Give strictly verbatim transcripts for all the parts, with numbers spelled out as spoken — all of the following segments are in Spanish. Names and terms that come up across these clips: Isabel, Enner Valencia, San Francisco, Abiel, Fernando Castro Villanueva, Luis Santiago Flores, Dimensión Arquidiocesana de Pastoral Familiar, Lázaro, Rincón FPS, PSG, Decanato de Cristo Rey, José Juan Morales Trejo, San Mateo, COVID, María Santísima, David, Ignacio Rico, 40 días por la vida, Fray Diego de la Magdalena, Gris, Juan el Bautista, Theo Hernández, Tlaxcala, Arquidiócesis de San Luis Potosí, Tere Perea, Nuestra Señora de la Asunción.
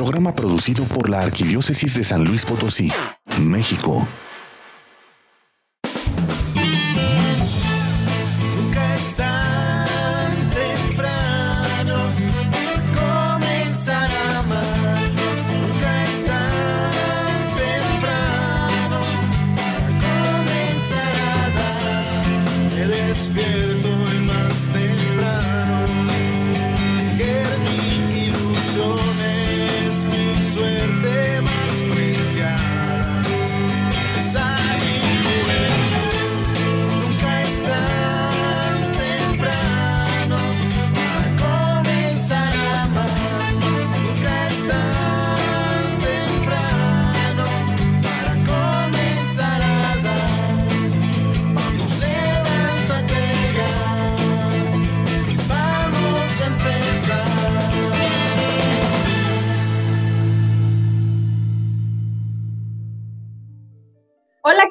Programa producido por la Arquidiócesis de San Luis Potosí, México.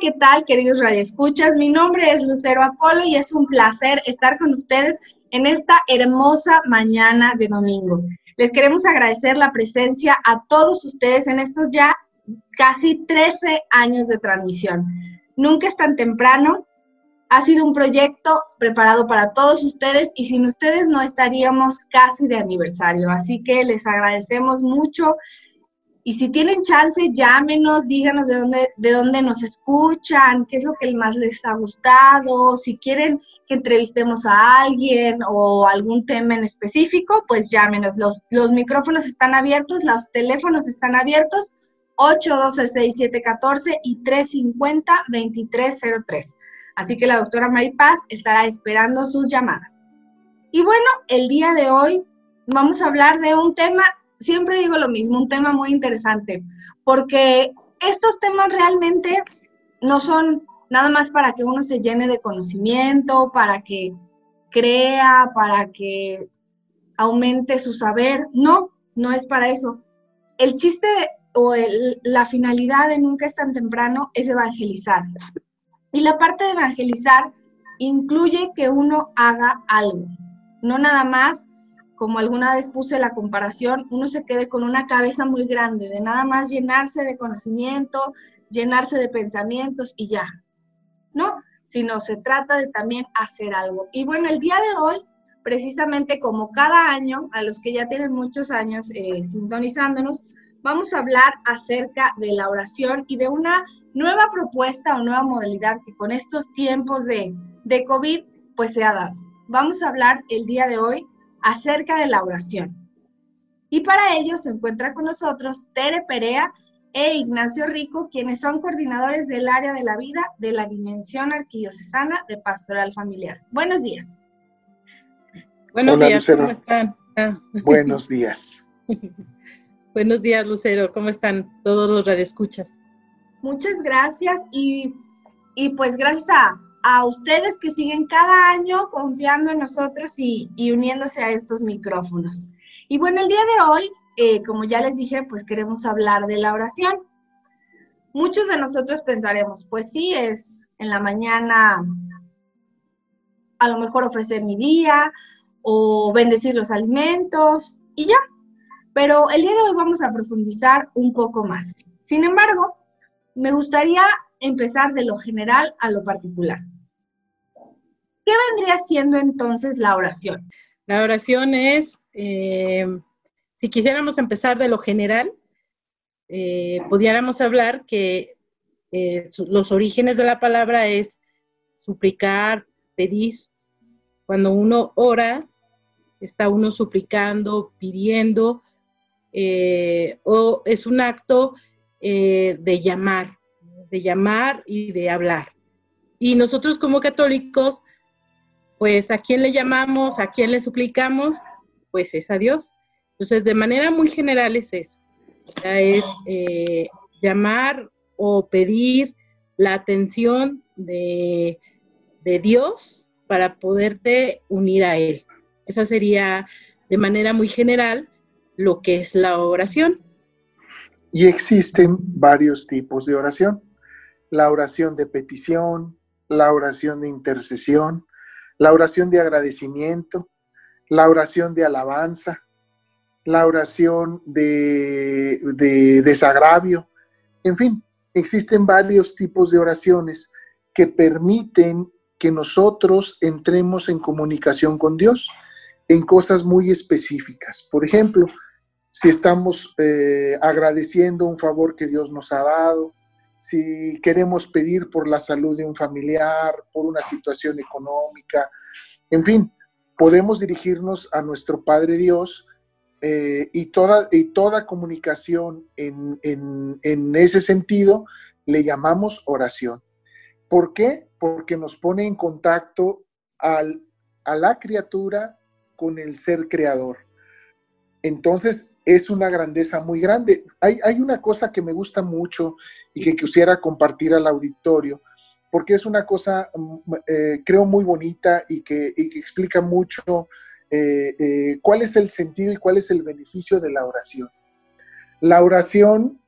¿Qué tal, queridos radioescuchas? Mi nombre es Lucero Apolo y es un placer estar con ustedes en esta hermosa mañana de domingo. Les queremos agradecer la presencia a todos ustedes en estos ya casi trece años de transmisión. Nunca es tan temprano, ha sido un proyecto preparado para todos ustedes y sin ustedes no estaríamos casi de aniversario, así que les agradecemos mucho. Y si tienen chance, llámenos, díganos de dónde, de dónde nos escuchan, qué es lo que más les ha gustado, si quieren que entrevistemos a alguien o algún tema en específico, pues llámenos. Los, los micrófonos están abiertos, los teléfonos están abiertos, ocho uno dos, seis siete uno cuatro y tres cinco cero, dos tres cero tres. Así que la doctora Mari Paz estará esperando sus llamadas. Y bueno, el día de hoy vamos a hablar de un tema. Siempre digo lo mismo, un tema muy interesante, porque estos temas realmente no son nada más para que uno se llene de conocimiento, para que crea, para que aumente su saber. No, no es para eso. El chiste o el, la finalidad de Nunca es tan temprano es evangelizar. Y la parte de evangelizar incluye que uno haga algo, no nada más. Como alguna vez puse la comparación, uno se quede con una cabeza muy grande, de nada más llenarse de conocimiento, llenarse de pensamientos y ya, ¿no? Sino se trata de también hacer algo. Y bueno, el día de hoy, precisamente como cada año, a los que ya tienen muchos años eh, sintonizándonos, vamos a hablar acerca de la oración y de una nueva propuesta o nueva modalidad que con estos tiempos de, de COVID, pues se ha dado. Vamos a hablar el día de hoy acerca de la oración. Y para ello se encuentra con nosotros Tere Perea e Ignacio Rico, quienes son coordinadores del área de la vida de la Dimensión Arquidiocesana de Pastoral Familiar. Buenos días. Buenos Hola, días, Lucero. ¿Cómo están? Ah. Buenos días. Buenos días, Lucero. ¿Cómo están todos los radioescuchas? Muchas gracias y, y pues gracias a a ustedes que siguen cada año confiando en nosotros y, y uniéndose a estos micrófonos. Y bueno, el día de hoy, eh, como ya les dije, pues queremos hablar de la oración. Muchos de nosotros pensaremos, pues sí, es en la mañana a lo mejor ofrecer mi día o bendecir los alimentos y ya. Pero el día de hoy vamos a profundizar un poco más. Sin embargo, me gustaría empezar de lo general a lo particular. ¿Qué vendría siendo entonces la oración? La oración es, eh, si quisiéramos empezar de lo general, eh, pudiéramos hablar que eh, los orígenes de la palabra es suplicar, pedir. Cuando uno ora, está uno suplicando, pidiendo, eh, o es un acto eh, de llamar. de llamar y de hablar. Y nosotros como católicos, pues, ¿a quién le llamamos? ¿A quién le suplicamos? Pues es a Dios. Entonces, de manera muy general es eso. Ya es eh, llamar o pedir la atención de, de Dios para poderte unir a Él. Esa sería, de manera muy general, lo que es la oración. Y existen varios tipos de oración. La oración de petición, la oración de intercesión, la oración de agradecimiento, la oración de alabanza, la oración de, de desagravio. En fin, existen varios tipos de oraciones que permiten que nosotros entremos en comunicación con Dios en cosas muy específicas. Por ejemplo, si estamos eh, agradeciendo un favor que Dios nos ha dado, si queremos pedir por la salud de un familiar, por una situación económica, en fin, podemos dirigirnos a nuestro Padre Dios eh, y, toda, y toda comunicación en, en, en ese sentido le llamamos oración. ¿Por qué? Porque nos pone en contacto al, a la criatura con el ser creador. Entonces, es una grandeza muy grande. Hay, hay una cosa que me gusta mucho y que quisiera compartir al auditorio, porque es una cosa, eh, creo, muy bonita y que, y que explica mucho eh, eh, cuál es el sentido y cuál es el beneficio de la oración. La oración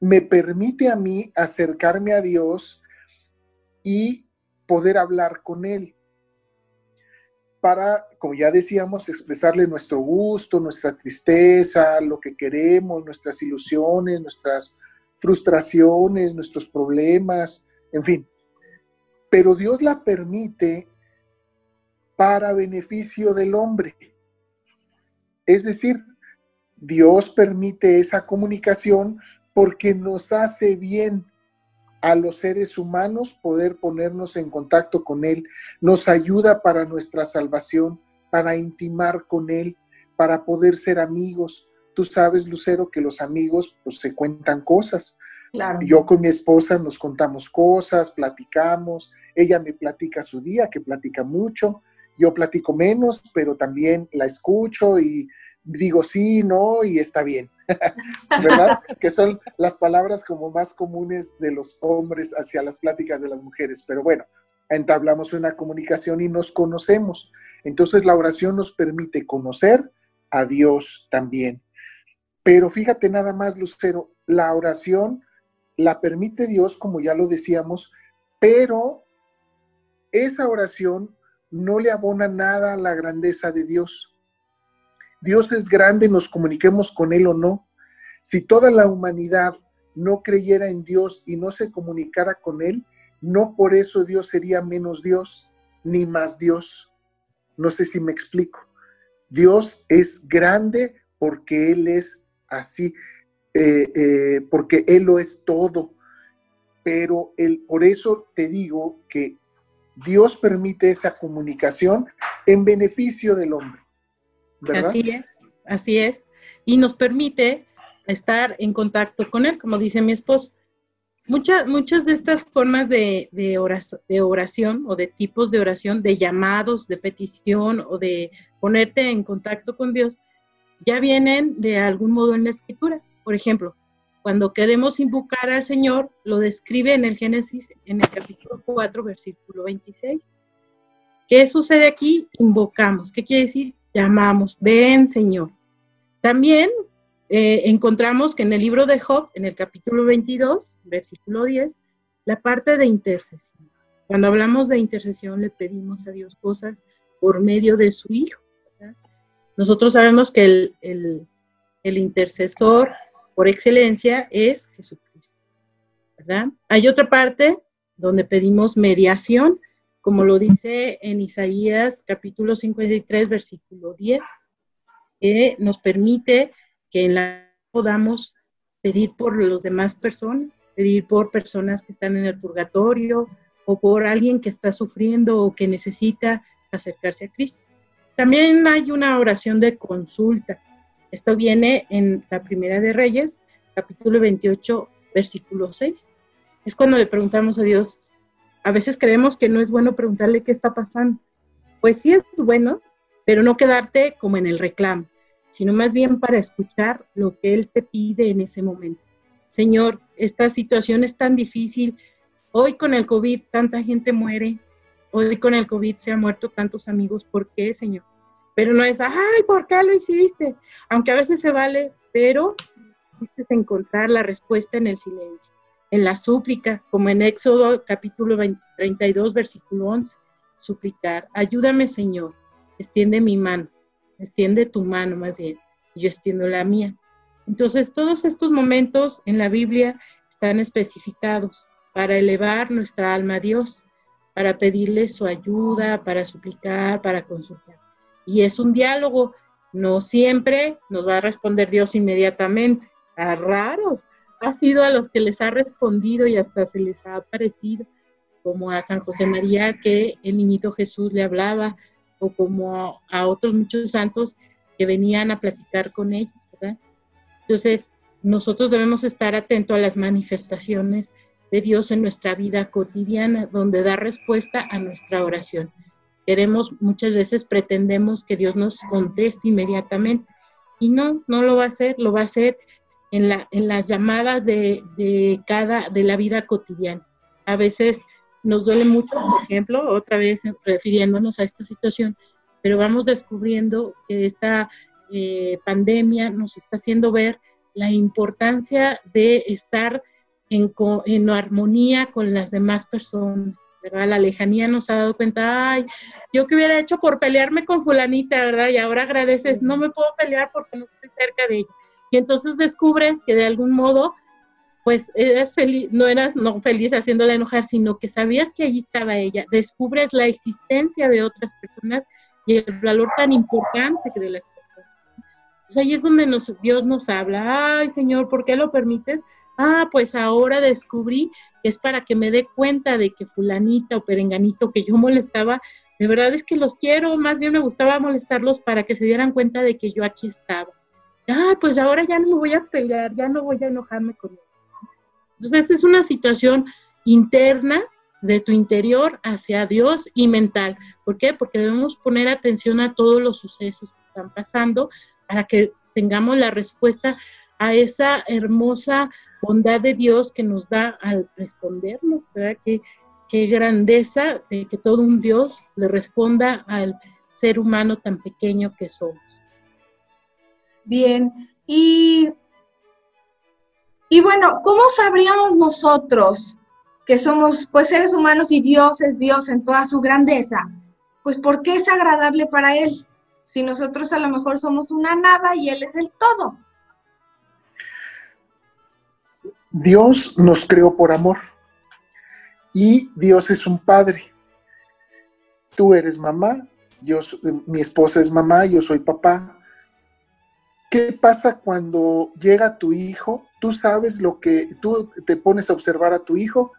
me permite a mí acercarme a Dios y poder hablar con Él, para, como ya decíamos, expresarle nuestro gusto, nuestra tristeza, lo que queremos, nuestras ilusiones, nuestras frustraciones, nuestros problemas, en fin. Pero Dios la permite para beneficio del hombre. Es decir, Dios permite esa comunicación porque nos hace bien a los seres humanos poder ponernos en contacto con Él. Nos ayuda para nuestra salvación, para intimar con Él, para poder ser amigos. Tú sabes, Lucero, que los amigos pues, se cuentan cosas. Claro. Yo con mi esposa nos contamos cosas, platicamos. Ella me platica su día, que platica mucho. Yo platico menos, pero también la escucho y digo sí, no, y está bien. ¿Verdad? Que son las palabras como más comunes de los hombres hacia las pláticas de las mujeres. Pero bueno, entablamos una comunicación y nos conocemos. Entonces la oración nos permite conocer a Dios también. Pero fíjate nada más, Lucero, la oración la permite Dios, como ya lo decíamos, pero esa oración no le abona nada a la grandeza de Dios. Dios es grande, nos comuniquemos con Él o no. Si toda la humanidad no creyera en Dios y no se comunicara con Él, no por eso Dios sería menos Dios, ni más Dios. No sé si me explico. Dios es grande porque Él es así, eh, eh, porque Él lo es todo, pero él, por eso te digo que Dios permite esa comunicación en beneficio del hombre, ¿verdad? Así es, así es, y nos permite estar en contacto con Él, como dice mi esposo. Muchas, muchas de estas formas de, de, oración, de oración o de tipos de oración, de llamados, de petición o de ponerte en contacto con Dios, ya vienen de algún modo en la Escritura. Por ejemplo, cuando queremos invocar al Señor, lo describe en el Génesis, en el capítulo cuatro, versículo veintiséis. ¿Qué sucede aquí? Invocamos. ¿Qué quiere decir? Llamamos. Ven, Señor. También eh, encontramos que en el libro de Job, en el capítulo veintidós, versículo diez, la parte de intercesión. Cuando hablamos de intercesión, le pedimos a Dios cosas por medio de su Hijo. Nosotros sabemos que el, el, el intercesor por excelencia es Jesucristo, ¿verdad? Hay otra parte donde pedimos mediación, como lo dice en Isaías capítulo cincuenta y tres, versículo diez, que nos permite que en la podamos pedir por las demás personas, pedir por personas que están en el purgatorio o por alguien que está sufriendo o que necesita acercarse a Cristo. También hay una oración de consulta. Esto viene en la Primera de Reyes, capítulo veintiocho, versículo seis. Es cuando le preguntamos a Dios, a veces creemos que no es bueno preguntarle qué está pasando. Pues sí es bueno, pero no quedarte como en el reclamo, sino más bien para escuchar lo que Él te pide en ese momento. Señor, esta situación es tan difícil. Hoy con el COVID tanta gente muere. Hoy con el COVID se han muerto tantos amigos. ¿Por qué, Señor? Pero no es, ay, ¿por qué lo hiciste? Aunque a veces se vale, pero es encontrar la respuesta en el silencio, en la súplica, como en Éxodo capítulo treinta y dos, versículo once, suplicar, ayúdame, Señor, extiende mi mano, extiende tu mano más bien, y yo extiendo la mía. Entonces, todos estos momentos en la Biblia están especificados para elevar nuestra alma a Dios, para pedirle su ayuda, para suplicar, para consultar. Y es un diálogo, no siempre nos va a responder Dios inmediatamente, a raros. Ha sido a los que les ha respondido y hasta se les ha aparecido, como a San José María, que el niñito Jesús le hablaba, o como a otros muchos santos que venían a platicar con ellos, ¿verdad? Entonces, nosotros debemos estar atentos a las manifestaciones de Dios en nuestra vida cotidiana, donde da respuesta a nuestra oración. Queremos, muchas veces pretendemos que Dios nos conteste inmediatamente, y no, no lo va a hacer, lo va a hacer en, la, en las llamadas de, de, cada, de la vida cotidiana. A veces nos duele mucho, por ejemplo, otra vez refiriéndonos a esta situación, pero vamos descubriendo que esta eh, pandemia nos está haciendo ver la importancia de estar en, en armonía con las demás personas, ¿verdad? La lejanía nos ha dado cuenta, ay, yo qué hubiera hecho por pelearme con fulanita, ¿verdad? Y ahora agradeces, no me puedo pelear porque no estoy cerca de ella. Y entonces descubres que de algún modo, pues eras feliz, no eras no feliz haciéndola enojar, sino que sabías que allí estaba ella. Descubres la existencia de otras personas y el valor tan importante que de las personas. Pues ahí es donde nos, Dios nos habla, ay Señor, ¿por qué lo permites? Ah, pues ahora descubrí que es para que me dé cuenta de que fulanita o perenganito que yo molestaba, de verdad es que los quiero, más bien me gustaba molestarlos para que se dieran cuenta de que yo aquí estaba. Ah, pues ahora ya no me voy a pelear, ya no voy a enojarme con él. Entonces es una situación interna de tu interior hacia Dios y mental. ¿Por qué? Porque debemos poner atención a todos los sucesos que están pasando para que tengamos la respuesta a esa hermosa bondad de Dios que nos da al respondernos, ¿verdad? Qué, qué grandeza de que todo un Dios le responda al ser humano tan pequeño que somos. Bien, y, y bueno, ¿cómo sabríamos nosotros que somos pues seres humanos y Dios es Dios en toda su grandeza? Pues porque es agradable para Él, si nosotros a lo mejor somos una nada y Él es el todo. Dios nos creó por amor y Dios es un padre. Tú eres mamá, yo, mi esposa es mamá, yo soy papá. ¿Qué pasa cuando llega tu hijo? Tú sabes lo que, tú te pones a observar a tu hijo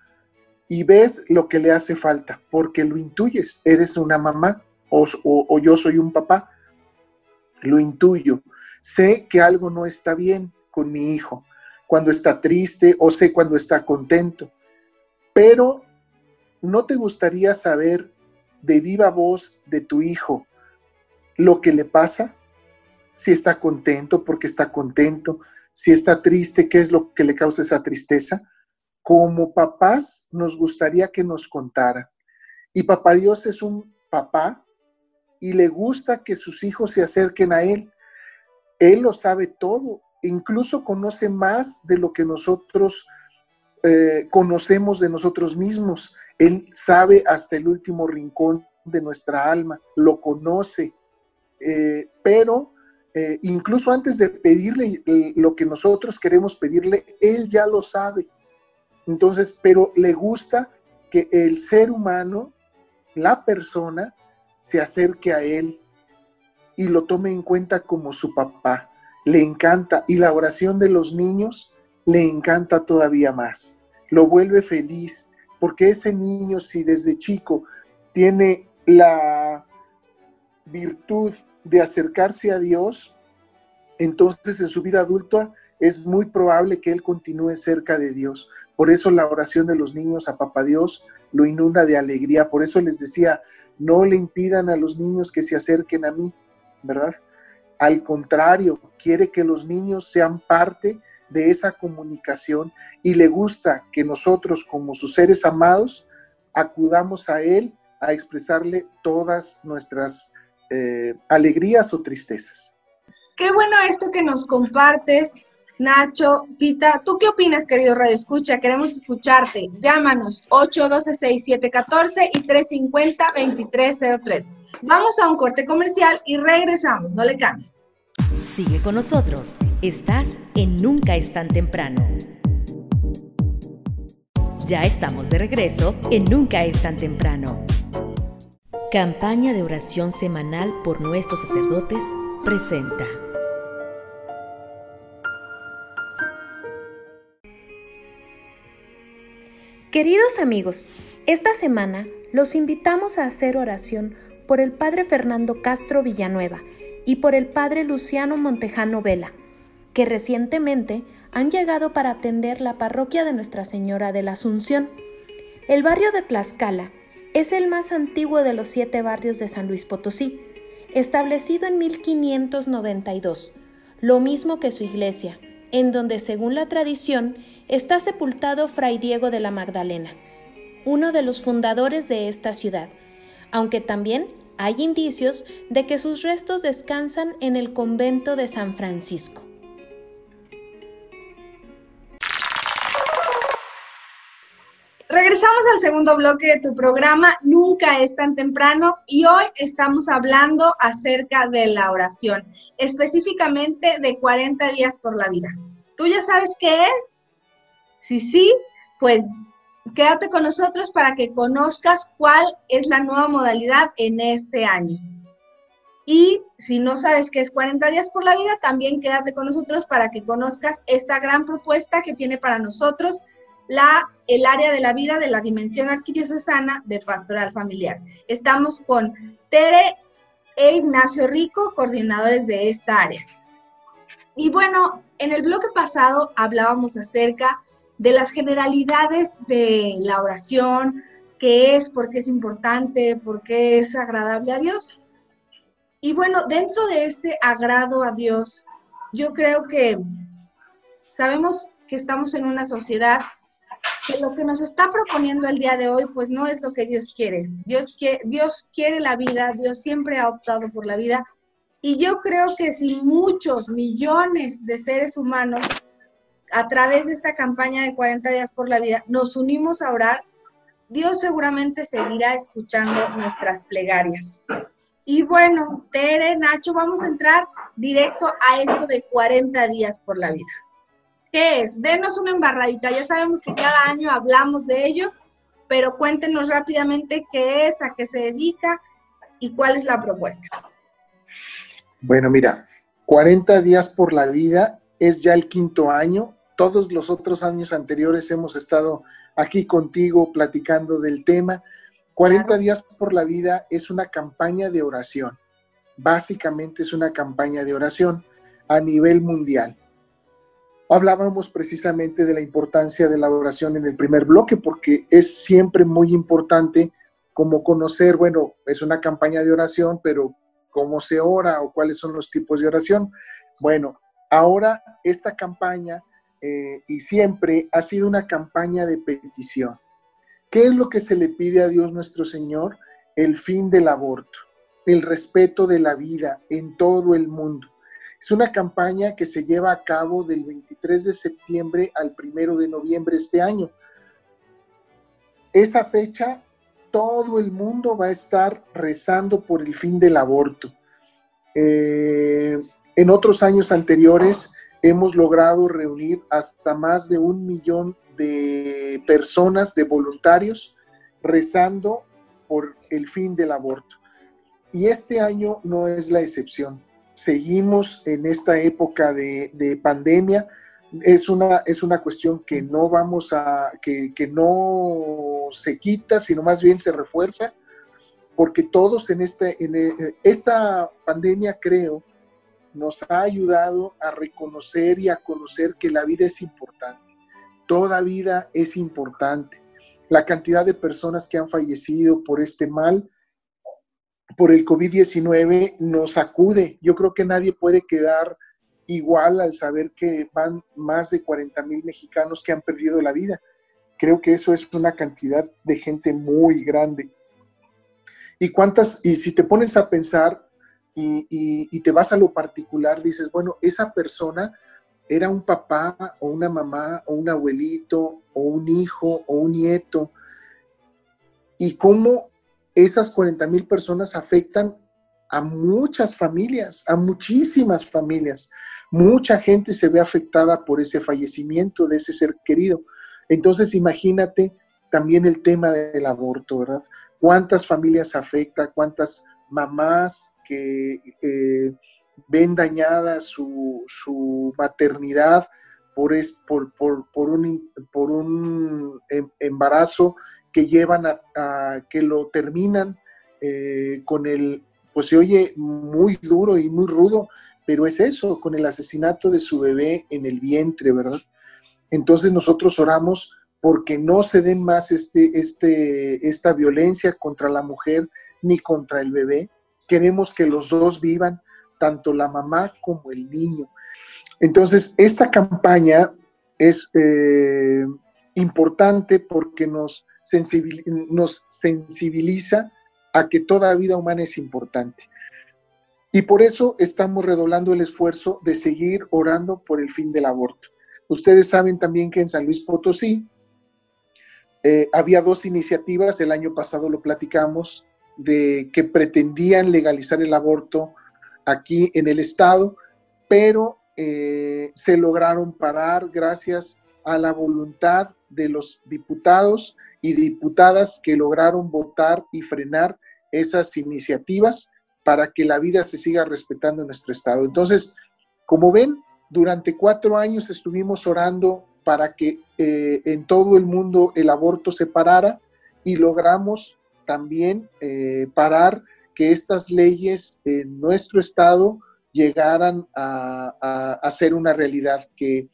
y ves lo que le hace falta, porque lo intuyes. Eres una mamá o, o, o yo soy un papá, lo intuyo. Sé que algo no está bien con mi hijo, cuando está triste o sé cuando está contento. Pero ¿no te gustaría saber de viva voz de tu hijo lo que le pasa? Si está contento, porque está contento, si está triste, ¿qué es lo que le causa esa tristeza? Como papás nos gustaría que nos contara. Y Papá Dios es un papá y le gusta que sus hijos se acerquen a Él. Él lo sabe todo, incluso conoce más de lo que nosotros eh, conocemos de nosotros mismos. Él sabe hasta el último rincón de nuestra alma, lo conoce, eh, pero... Eh, incluso antes de pedirle lo que nosotros queremos pedirle, Él ya lo sabe. Entonces, pero le gusta que el ser humano, la persona, se acerque a Él y lo tome en cuenta como su papá. Le encanta. Y la oración de los niños le encanta todavía más. Lo vuelve feliz, porque ese niño, si desde chico tiene la virtud de acercarse a Dios, entonces en su vida adulta es muy probable que él continúe cerca de Dios. Por eso la oración de los niños a Papá Dios lo inunda de alegría. Por eso les decía, no le impidan a los niños que se acerquen a mí, ¿verdad? Al contrario, quiere que los niños sean parte de esa comunicación y le gusta que nosotros, como sus seres amados, acudamos a Él a expresarle todas nuestras Eh, alegrías o tristezas. Qué bueno esto que nos compartes, Nacho, Tita. ¿Tú qué opinas, querido Radio Escucha? Queremos escucharte. Llámanos ocho uno dos, seis siete uno cuatro y tres cinco cero, dos tres cero tres. Vamos a un corte comercial y regresamos. No le cambies. Sigue con nosotros. Estás en Nunca es tan temprano. Ya estamos de regreso en Nunca es tan temprano. Campaña de oración semanal por nuestros sacerdotes presenta. Queridos amigos, esta semana los invitamos a hacer oración por el Padre Fernando Castro Villanueva y por el Padre Luciano Montejano Vela, que recientemente han llegado para atender la parroquia de Nuestra Señora de la Asunción. El barrio de Tlaxcala es el más antiguo de los siete barrios de San Luis Potosí, establecido en mil quinientos noventa y dos, lo mismo que su iglesia, en donde, según la tradición, está sepultado Fray Diego de la Magdalena, uno de los fundadores de esta ciudad, aunque también hay indicios de que sus restos descansan en el convento de San Francisco. Regresamos al segundo bloque de tu programa, Nunca es tan temprano, y hoy estamos hablando acerca de la oración, específicamente de cuarenta días por la vida. ¿Tú ya sabes qué es? Si sí, pues quédate con nosotros para que conozcas cuál es la nueva modalidad en este año. Y si no sabes qué es cuarenta días por la vida, también quédate con nosotros para que conozcas esta gran propuesta que tiene para nosotros La, el área de la vida de la Dimensión Arquidiocesana de Pastoral Familiar. Estamos con Tere e Ignacio Rico, coordinadores de esta área. Y bueno, en el bloque pasado hablábamos acerca de las generalidades de la oración, qué es, por qué es importante, por qué es agradable a Dios. Y bueno, dentro de este agrado a Dios, yo creo que sabemos que estamos en una sociedad que lo que nos está proponiendo el día de hoy, pues no es lo que Dios quiere. Dios quiere, Dios quiere la vida, Dios siempre ha optado por la vida. Y yo creo que si muchos, millones de seres humanos, a través de esta campaña de cuarenta días por la vida, nos unimos a orar, Dios seguramente seguirá escuchando nuestras plegarias. Y bueno, Tere, Nacho, vamos a entrar directo a esto de cuarenta días por la vida. ¿Qué es? Denos una embarradita. Ya sabemos que cada año hablamos de ello, pero cuéntenos rápidamente qué es, a qué se dedica y cuál es la propuesta. Bueno, mira, cuarenta días por la vida es ya el quinto año. Todos los otros años anteriores hemos estado aquí contigo platicando del tema. cuarenta claro. días por la vida es una campaña de oración. Básicamente es una campaña de oración a nivel mundial. Hablábamos precisamente de la importancia de la oración en el primer bloque, porque es siempre muy importante como conocer, bueno, es una campaña de oración, pero ¿cómo se ora o cuáles son los tipos de oración? Bueno, ahora esta campaña eh, y siempre ha sido una campaña de petición. ¿Qué es lo que se le pide a Dios nuestro Señor? El fin del aborto, el respeto de la vida en todo el mundo. Es una campaña que se lleva a cabo del veintitrés de septiembre al primero de noviembre este año. Esa fecha, todo el mundo va a estar rezando por el fin del aborto. Eh, en otros años anteriores hemos logrado reunir hasta más de un millón de personas, de voluntarios, rezando por el fin del aborto. Y este año no es la excepción. Seguimos en esta época de, de pandemia. Es una, es una cuestión que no vamos a, que, que no se quita, sino más bien se refuerza, porque todos en, este, en esta pandemia, creo, nos ha ayudado a reconocer y a conocer que la vida es importante. Toda vida es importante. La cantidad de personas que han fallecido por este mal, por el covid diecinueve, nos sacude. Yo creo que nadie puede quedar igual al saber que van más de cuarenta mil mexicanos que han perdido la vida. Creo que eso es una cantidad de gente muy grande. Y cuántas, y si te pones a pensar y, y, y te vas a lo particular, dices, bueno, esa persona era un papá o una mamá o un abuelito o un hijo o un nieto. ¿Y cómo esas cuarenta mil personas afectan a muchas familias, a muchísimas familias. Mucha gente se ve afectada por ese fallecimiento de ese ser querido. Entonces, imagínate también el tema del aborto, ¿verdad? ¿Cuántas familias afecta? ¿Cuántas mamás que eh, ven dañada su, su maternidad por, es, por, por, por un, por un embarazo que llevan a, a que lo terminan eh, con el, pues se oye muy duro y muy rudo, pero es eso, con el asesinato de su bebé en el vientre, ¿verdad? Entonces nosotros oramos porque no se den más este, este, esta violencia contra la mujer ni contra el bebé. Queremos que los dos vivan, tanto la mamá como el niño. Entonces, esta campaña es eh, importante porque nos, sensibil- nos sensibiliza a que toda vida humana es importante. Y por eso estamos redoblando el esfuerzo de seguir orando por el fin del aborto. Ustedes saben también que en San Luis Potosí eh, había dos iniciativas, el año pasado lo platicamos, de que pretendían legalizar el aborto aquí en el estado, pero eh, se lograron parar gracias a la voluntad de los diputados y diputadas que lograron votar y frenar esas iniciativas para que la vida se siga respetando en nuestro estado. Entonces, como ven, durante cuatro años estuvimos orando para que eh, en todo el mundo el aborto se parara y logramos también eh, parar que estas leyes en nuestro estado llegaran a, a, a ser una realidad, que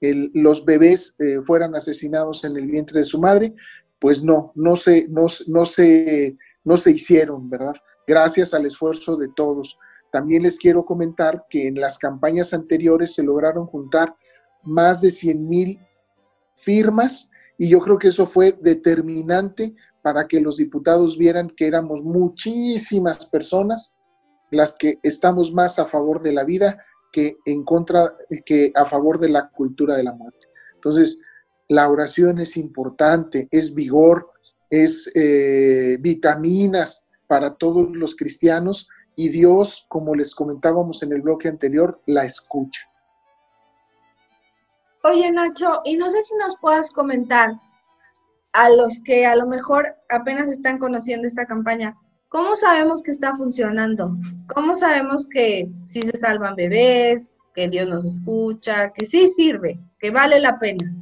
el, los bebés eh, fueran asesinados en el vientre de su madre. Pues no, no se, no, no se, no se hicieron, ¿verdad? Gracias al esfuerzo de todos. También les quiero comentar que en las campañas anteriores se lograron juntar más de cien mil firmas y yo creo que eso fue determinante para que los diputados vieran que éramos muchísimas personas las que estamos más a favor de la vida que en contra, que a favor de la cultura de la muerte. Entonces, la oración es importante, es vigor, es eh, vitaminas para todos los cristianos, y Dios, como les comentábamos en el bloque anterior, la escucha. Oye, Nacho, y no sé si nos puedas comentar a los que a lo mejor apenas están conociendo esta campaña, ¿cómo sabemos que está funcionando? ¿Cómo sabemos que sí se salvan bebés, que Dios nos escucha, que sí sirve, que vale la pena?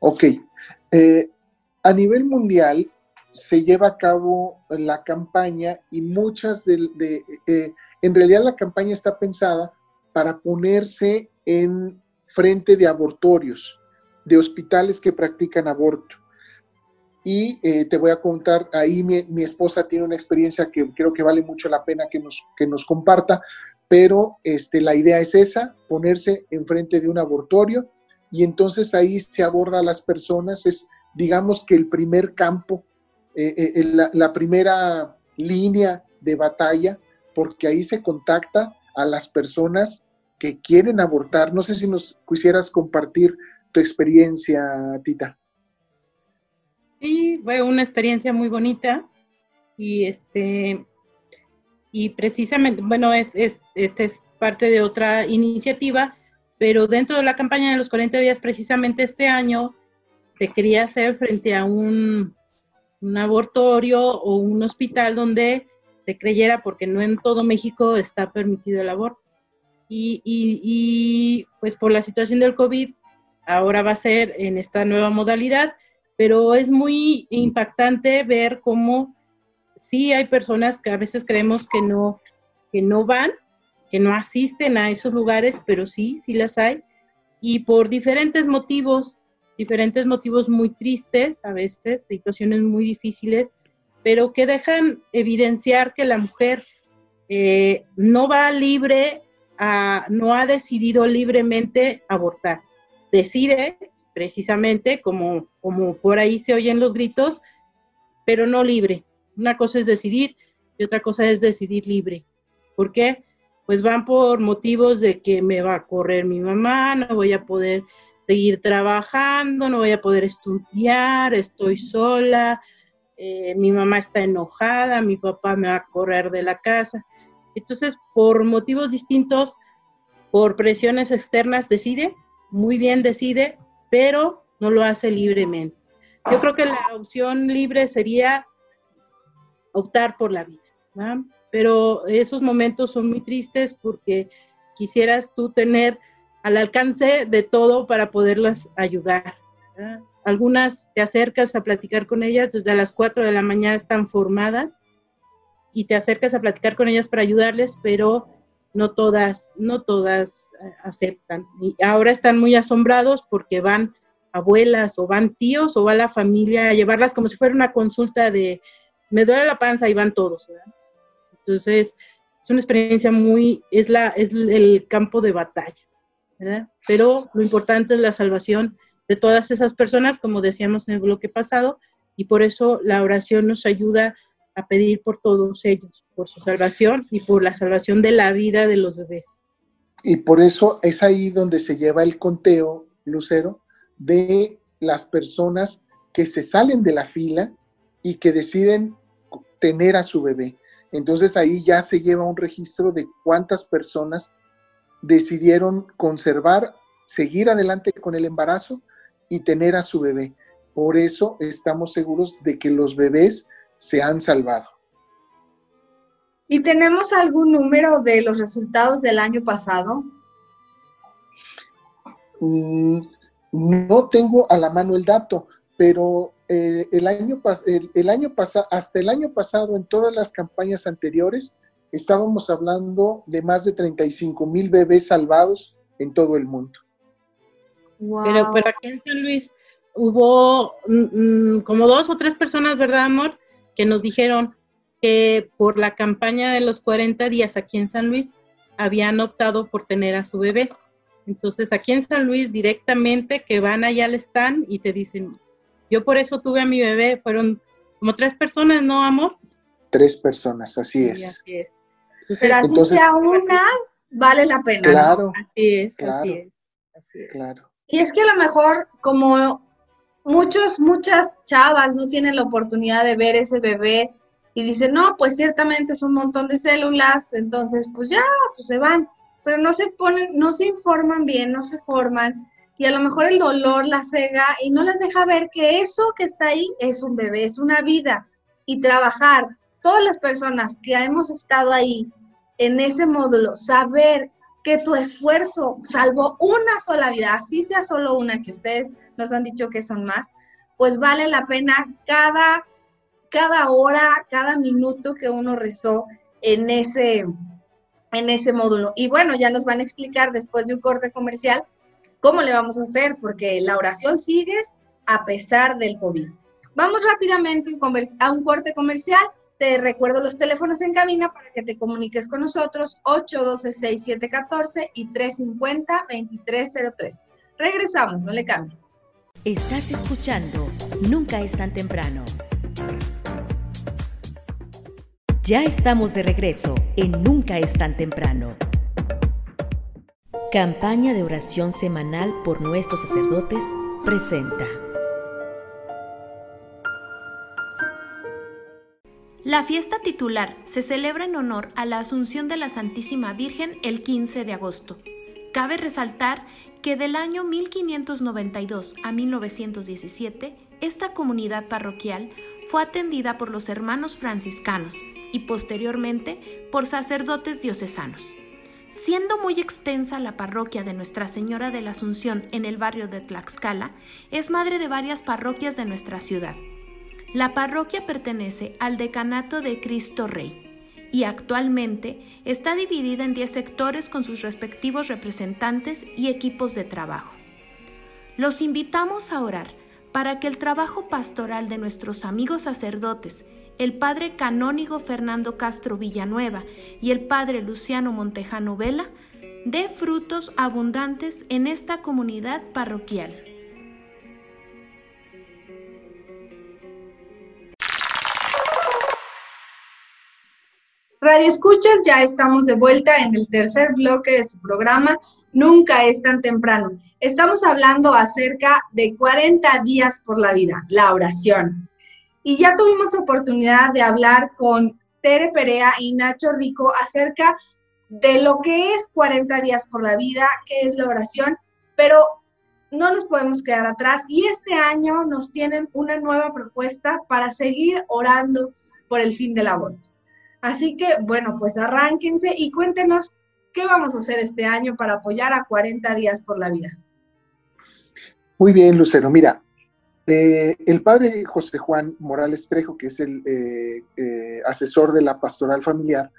Ok. Eh, a nivel mundial se lleva a cabo la campaña y muchas de... de eh, en realidad la campaña está pensada para ponerse en frente de abortorios, de hospitales que practican aborto. Y eh, te voy a contar, ahí mi, mi esposa tiene una experiencia que creo que vale mucho la pena que nos, que nos comparta, pero este, la idea es esa, ponerse enfrente de un abortorio, y entonces ahí se aborda a las personas, es digamos que el primer campo, eh, eh, la, la primera línea de batalla, porque ahí se contacta a las personas que quieren abortar. No sé si nos quisieras compartir tu experiencia, Tita. Sí, fue una experiencia muy bonita y este y precisamente, bueno, es, es, esta es parte de otra iniciativa, pero dentro de la campaña de los cuarenta días, precisamente este año, se quería hacer frente a un, un abortorio o un hospital donde se creyera, porque no en todo México está permitido el aborto. Y, y, y pues por la situación del COVID, ahora va a ser en esta nueva modalidad, pero es muy impactante ver cómo sí hay personas que a veces creemos que no, que no van, que no asisten a esos lugares, pero sí, sí las hay, y por diferentes motivos, diferentes motivos muy tristes a veces, situaciones muy difíciles, pero que dejan evidenciar que la mujer eh, no va libre, a, no ha decidido libremente abortar. Decide, precisamente, como, como por ahí se oyen los gritos, pero no libre. Una cosa es decidir y otra cosa es decidir libre. ¿Por qué? Pues van por motivos de que me va a correr mi mamá, no voy a poder seguir trabajando, no voy a poder estudiar, estoy sola, eh, mi mamá está enojada, mi papá me va a correr de la casa. Entonces, por motivos distintos, por presiones externas decide, muy bien decide, pero no lo hace libremente. Yo creo que la opción libre sería optar por la vida, ¿verdad? Pero esos momentos son muy tristes porque quisieras tú tener al alcance de todo para poderlas ayudar, ¿verdad? Algunas te acercas a platicar con ellas, desde las cuatro de la mañana están formadas, y te acercas a platicar con ellas para ayudarles, pero no todas, no todas aceptan. Y ahora están muy asombrados porque van abuelas o van tíos o va la familia a llevarlas como si fuera una consulta de me duele la panza y van todos, ¿verdad? Entonces es una experiencia muy, es, la, es el campo de batalla, ¿verdad? Pero lo importante es la salvación de todas esas personas, como decíamos en el bloque pasado, y por eso la oración nos ayuda a pedir por todos ellos, por su salvación y por la salvación de la vida de los bebés. Y por eso es ahí donde se lleva el conteo, Lucero, de las personas que se salen de la fila y que deciden tener a su bebé. Entonces ahí ya se lleva un registro de cuántas personas decidieron conservar, seguir adelante con el embarazo y tener a su bebé. Por eso estamos seguros de que los bebés se han salvado. ¿Y tenemos algún número de los resultados del año pasado? Mm, no tengo a la mano el dato, pero eh, el año el, el año pasado, hasta el año pasado, en todas las campañas anteriores, estábamos hablando de más de treinta y cinco mil bebés salvados en todo el mundo. Wow. Pero, pero aquí en San Luis hubo mm, como dos o tres personas, ¿verdad, amor?, que nos dijeron que por la campaña de los cuarenta días aquí en San Luis habían optado por tener a su bebé. Entonces aquí en San Luis directamente que van allá al stand y te dicen, yo por eso tuve a mi bebé. Fueron como tres personas, ¿no, amor? Tres personas, así es. Sí, así es. Entonces, pero así entonces, sea una, vale la pena. Claro, ¿no? Así es, claro, así es, así es. Claro. Y es que a lo mejor como... Muchos, muchas chavas no tienen la oportunidad de ver ese bebé y dicen, no, pues ciertamente es un montón de células, entonces pues ya, pues se van. Pero no se ponen, no se informan bien, no se forman, y a lo mejor el dolor las cega y no las deja ver que eso que está ahí es un bebé, es una vida. Y trabajar, todas las personas que hemos estado ahí en ese módulo, saber que tu esfuerzo salvó una sola vida, así sea solo una, que ustedes nos han dicho que son más, pues vale la pena cada, cada hora, cada minuto que uno rezó en ese, en ese módulo. Y bueno, ya nos van a explicar después de un corte comercial cómo le vamos a hacer, porque la oración sigue a pesar del COVID. Vamos rápidamente a un corte comercial. Te recuerdo los teléfonos en cabina para que te comuniques con nosotros, ocho uno dos, seis siete uno cuatro y tres cinco cero, dos tres cero tres. Regresamos, no le cambies. Estás escuchando Nunca es tan temprano. Ya estamos de regreso en Nunca es tan temprano. Campaña de oración semanal por nuestros sacerdotes presenta La fiesta titular se celebra en honor a la Asunción de la Santísima Virgen el quince de agosto. Cabe resaltar que del año mil quinientos noventa y dos a mil novecientos diecisiete, esta comunidad parroquial fue atendida por los hermanos franciscanos y posteriormente por sacerdotes diocesanos. Siendo muy extensa la parroquia de Nuestra Señora de la Asunción en el barrio de Tlaxcala, es madre de varias parroquias de nuestra ciudad. La parroquia pertenece al Decanato de Cristo Rey y actualmente está dividida en diez sectores con sus respectivos representantes y equipos de trabajo. Los invitamos a orar para que el trabajo pastoral de nuestros amigos sacerdotes, el padre canónigo Fernando Castro Villanueva y el padre Luciano Montejano Vela, dé frutos abundantes en esta comunidad parroquial. Radio Escuchas, ya estamos de vuelta en el tercer bloque de su programa, Nunca es tan temprano. Estamos hablando acerca de cuarenta días por la vida, la oración. Y ya tuvimos oportunidad de hablar con Tere Perea y Nacho Rico acerca de lo que es cuarenta días por la vida, qué es la oración, pero no nos podemos quedar atrás y este año nos tienen una nueva propuesta para seguir orando por el fin del aborto. Así que, bueno, pues arránquense y cuéntenos qué vamos a hacer este año para apoyar a cuarenta días por la vida. Muy bien, Lucero. Mira, eh, el padre José Juan Morales Trejo, que es el eh, eh, asesor de la pastoral familiar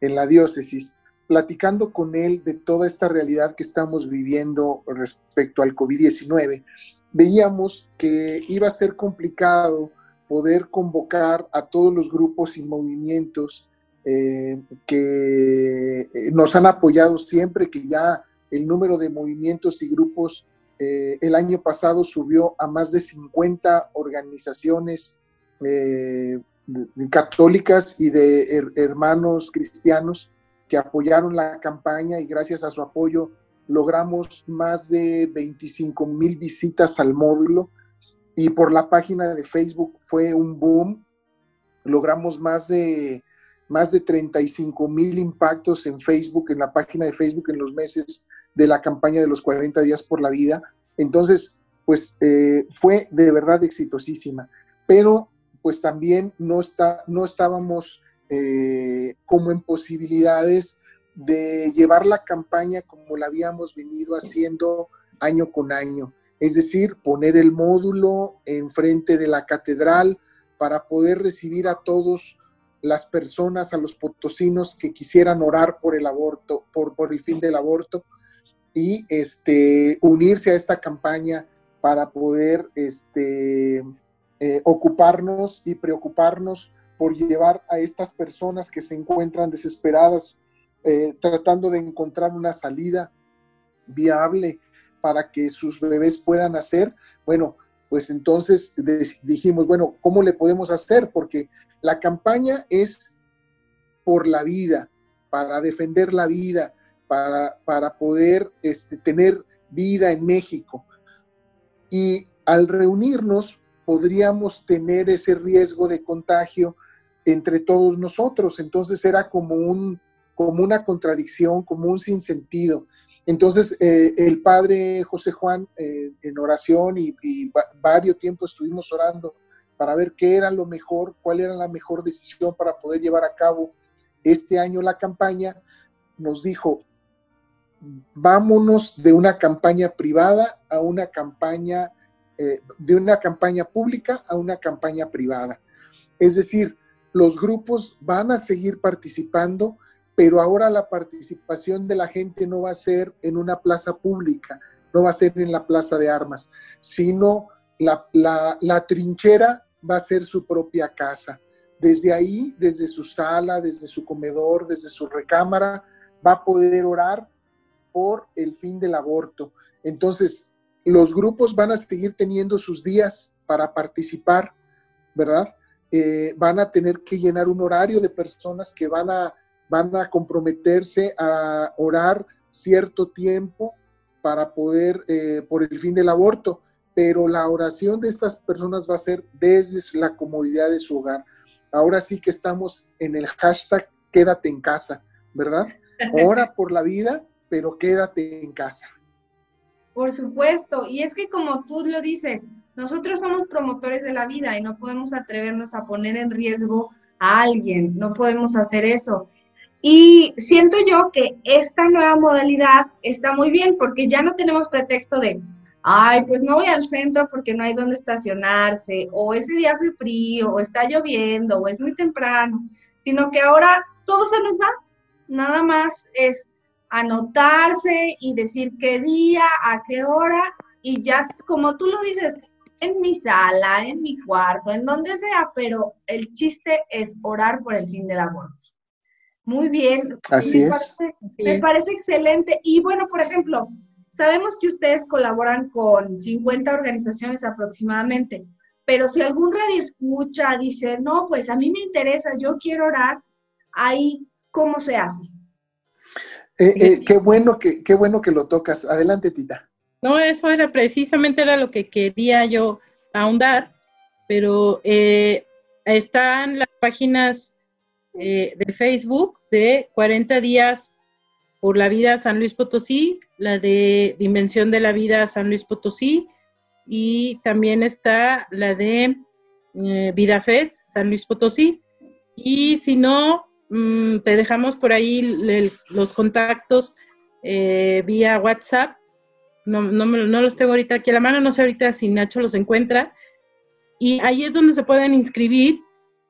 en la diócesis, platicando con él de toda esta realidad que estamos viviendo respecto al COVID diecinueve, veíamos que iba a ser complicado poder convocar a todos los grupos y movimientos eh, que nos han apoyado siempre, que ya el número de movimientos y grupos eh, el año pasado subió a más de cincuenta organizaciones eh, católicas y de her- hermanos cristianos, que apoyaron la campaña y gracias a su apoyo logramos más de veinticinco mil visitas al módulo y por la página de Facebook fue un boom, logramos más de, más de treinta y cinco mil impactos en Facebook, en la página de Facebook en los meses de la campaña de los cuarenta días por la vida, entonces pues eh, fue de verdad exitosísima, pero pues también no, está, no estábamos... Eh, como en posibilidades de llevar la campaña como la habíamos venido haciendo año con año, es decir, poner el módulo enfrente de la catedral para poder recibir a todas las personas, a los potosinos que quisieran orar por el aborto, por, por el fin del aborto y este, unirse a esta campaña para poder este, eh, ocuparnos y preocuparnos por llevar a estas personas que se encuentran desesperadas, eh, tratando de encontrar una salida viable para que sus bebés puedan nacer. Bueno, pues entonces dijimos, bueno, ¿cómo le podemos hacer? Porque la campaña es por la vida, para defender la vida, para, para poder este, tener vida en México. Y al reunirnos podríamos tener ese riesgo de contagio entre todos nosotros, entonces era como, un, como una contradicción, como un sinsentido. Entonces eh, el padre José Juan eh, en oración y, y va, varios tiempos estuvimos orando para ver qué era lo mejor, cuál era la mejor decisión para poder llevar a cabo este año la campaña, nos dijo, vámonos de una campaña privada a una campaña, eh, de una campaña pública a una campaña privada, es decir, los grupos van a seguir participando, pero ahora la participación de la gente no va a ser en una plaza pública, no va a ser en la Plaza de Armas, sino la, la, la trinchera va a ser su propia casa. Desde ahí, desde su sala, desde su comedor, desde su recámara, va a poder orar por el fin del aborto. Entonces, los grupos van a seguir teniendo sus días para participar, ¿verdad? Eh, van a tener que llenar un horario de personas que van a, van a comprometerse a orar cierto tiempo para poder, eh, por el fin del aborto, pero la oración de estas personas va a ser desde la comodidad de su hogar. Ahora sí que estamos en el hashtag quédate en casa, ¿verdad? Ora por la vida, pero quédate en casa. Por supuesto, y es que como tú lo dices, nosotros somos promotores de la vida y no podemos atrevernos a poner en riesgo a alguien, no podemos hacer eso. Y siento yo que esta nueva modalidad está muy bien porque ya no tenemos pretexto de, ay, pues no voy al centro porque no hay dónde estacionarse, o ese día hace frío, o está lloviendo, o es muy temprano, sino que ahora todo se nos da, nada más es anotarse y decir qué día, a qué hora, y ya como tú lo dices, en mi sala, en mi cuarto, en donde sea, pero el chiste es orar por el fin del aborto. Muy bien. Así es. Me parece excelente. Y bueno, por ejemplo, sabemos que ustedes colaboran con cincuenta organizaciones aproximadamente, pero si algún radioescucha dice, no, pues a mí me interesa, yo quiero orar, ahí, ¿cómo se hace? Eh, eh, qué bueno que, qué bueno que lo tocas. Adelante, Tita. No, eso era precisamente era lo que quería yo ahondar, pero eh, están las páginas eh, de Facebook de cuarenta días por la vida San Luis Potosí, la de Dimensión de la vida San Luis Potosí, y también está la de eh, Vida Fest San Luis Potosí. Y si no, mmm, te dejamos por ahí le, los contactos eh, vía WhatsApp. No, no, no los tengo ahorita aquí a la mano, no sé ahorita si Nacho los encuentra. Y ahí es donde se pueden inscribir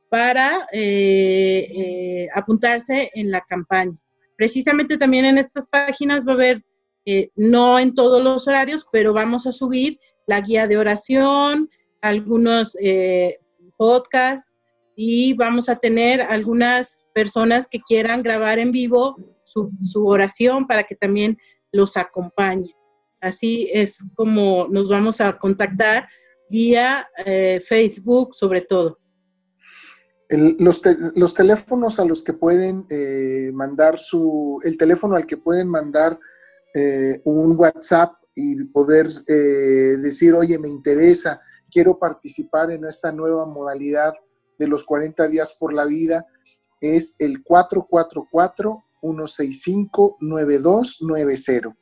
para eh, eh, apuntarse en la campaña. Precisamente también en estas páginas va a haber, eh, no en todos los horarios, pero vamos a subir la guía de oración, algunos eh, podcasts, y vamos a tener algunas personas que quieran grabar en vivo su, su oración para que también los acompañe. Así es como nos vamos a contactar vía eh, Facebook, sobre todo. El, los, te, los teléfonos a los que pueden eh, mandar su... El teléfono al que pueden mandar eh, un WhatsApp y poder eh, decir, oye, me interesa, quiero participar en esta nueva modalidad de los cuarenta días por la vida, es el cuatro cuatro cuatro, uno seis cinco, nueve dos nueve cero.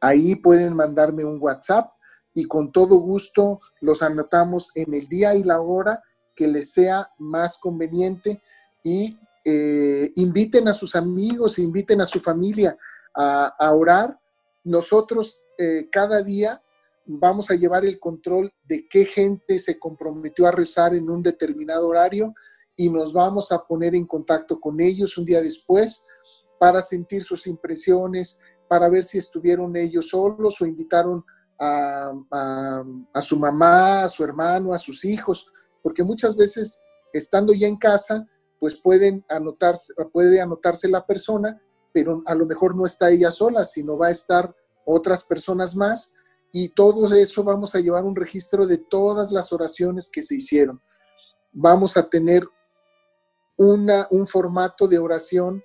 Ahí pueden mandarme un WhatsApp y con todo gusto los anotamos en el día y la hora que les sea más conveniente, y eh, inviten a sus amigos, inviten a su familia a, a orar. Nosotros eh, cada día vamos a llevar el control de qué gente se comprometió a rezar en un determinado horario y nos vamos a poner en contacto con ellos un día después para sentir sus impresiones, para ver si estuvieron ellos solos o invitaron A, a, a su mamá, a su hermano, a sus hijos, porque muchas veces estando ya en casa, pues pueden anotarse, puede anotarse la persona, pero a lo mejor no está ella sola, sino va a estar otras personas más, y todo eso vamos a llevar un registro de todas las oraciones que se hicieron. Vamos a tener una, un formato de oración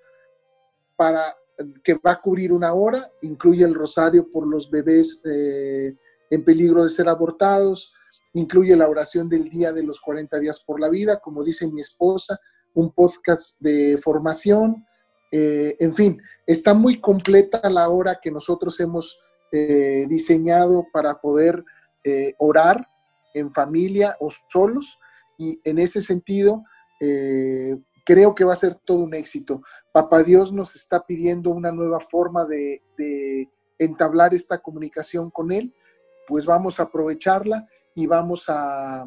para... que va a cubrir una hora, incluye el rosario por los bebés eh, en peligro de ser abortados, incluye la oración del día de los cuarenta días por la vida, como dice mi esposa, un podcast de formación, eh, en fin, está muy completa la hora que nosotros hemos eh, diseñado para poder eh, orar en familia o solos, y en ese sentido, eh, creo que va a ser todo un éxito. Papá Dios nos está pidiendo una nueva forma de, de entablar esta comunicación con Él, pues vamos a aprovecharla y vamos a,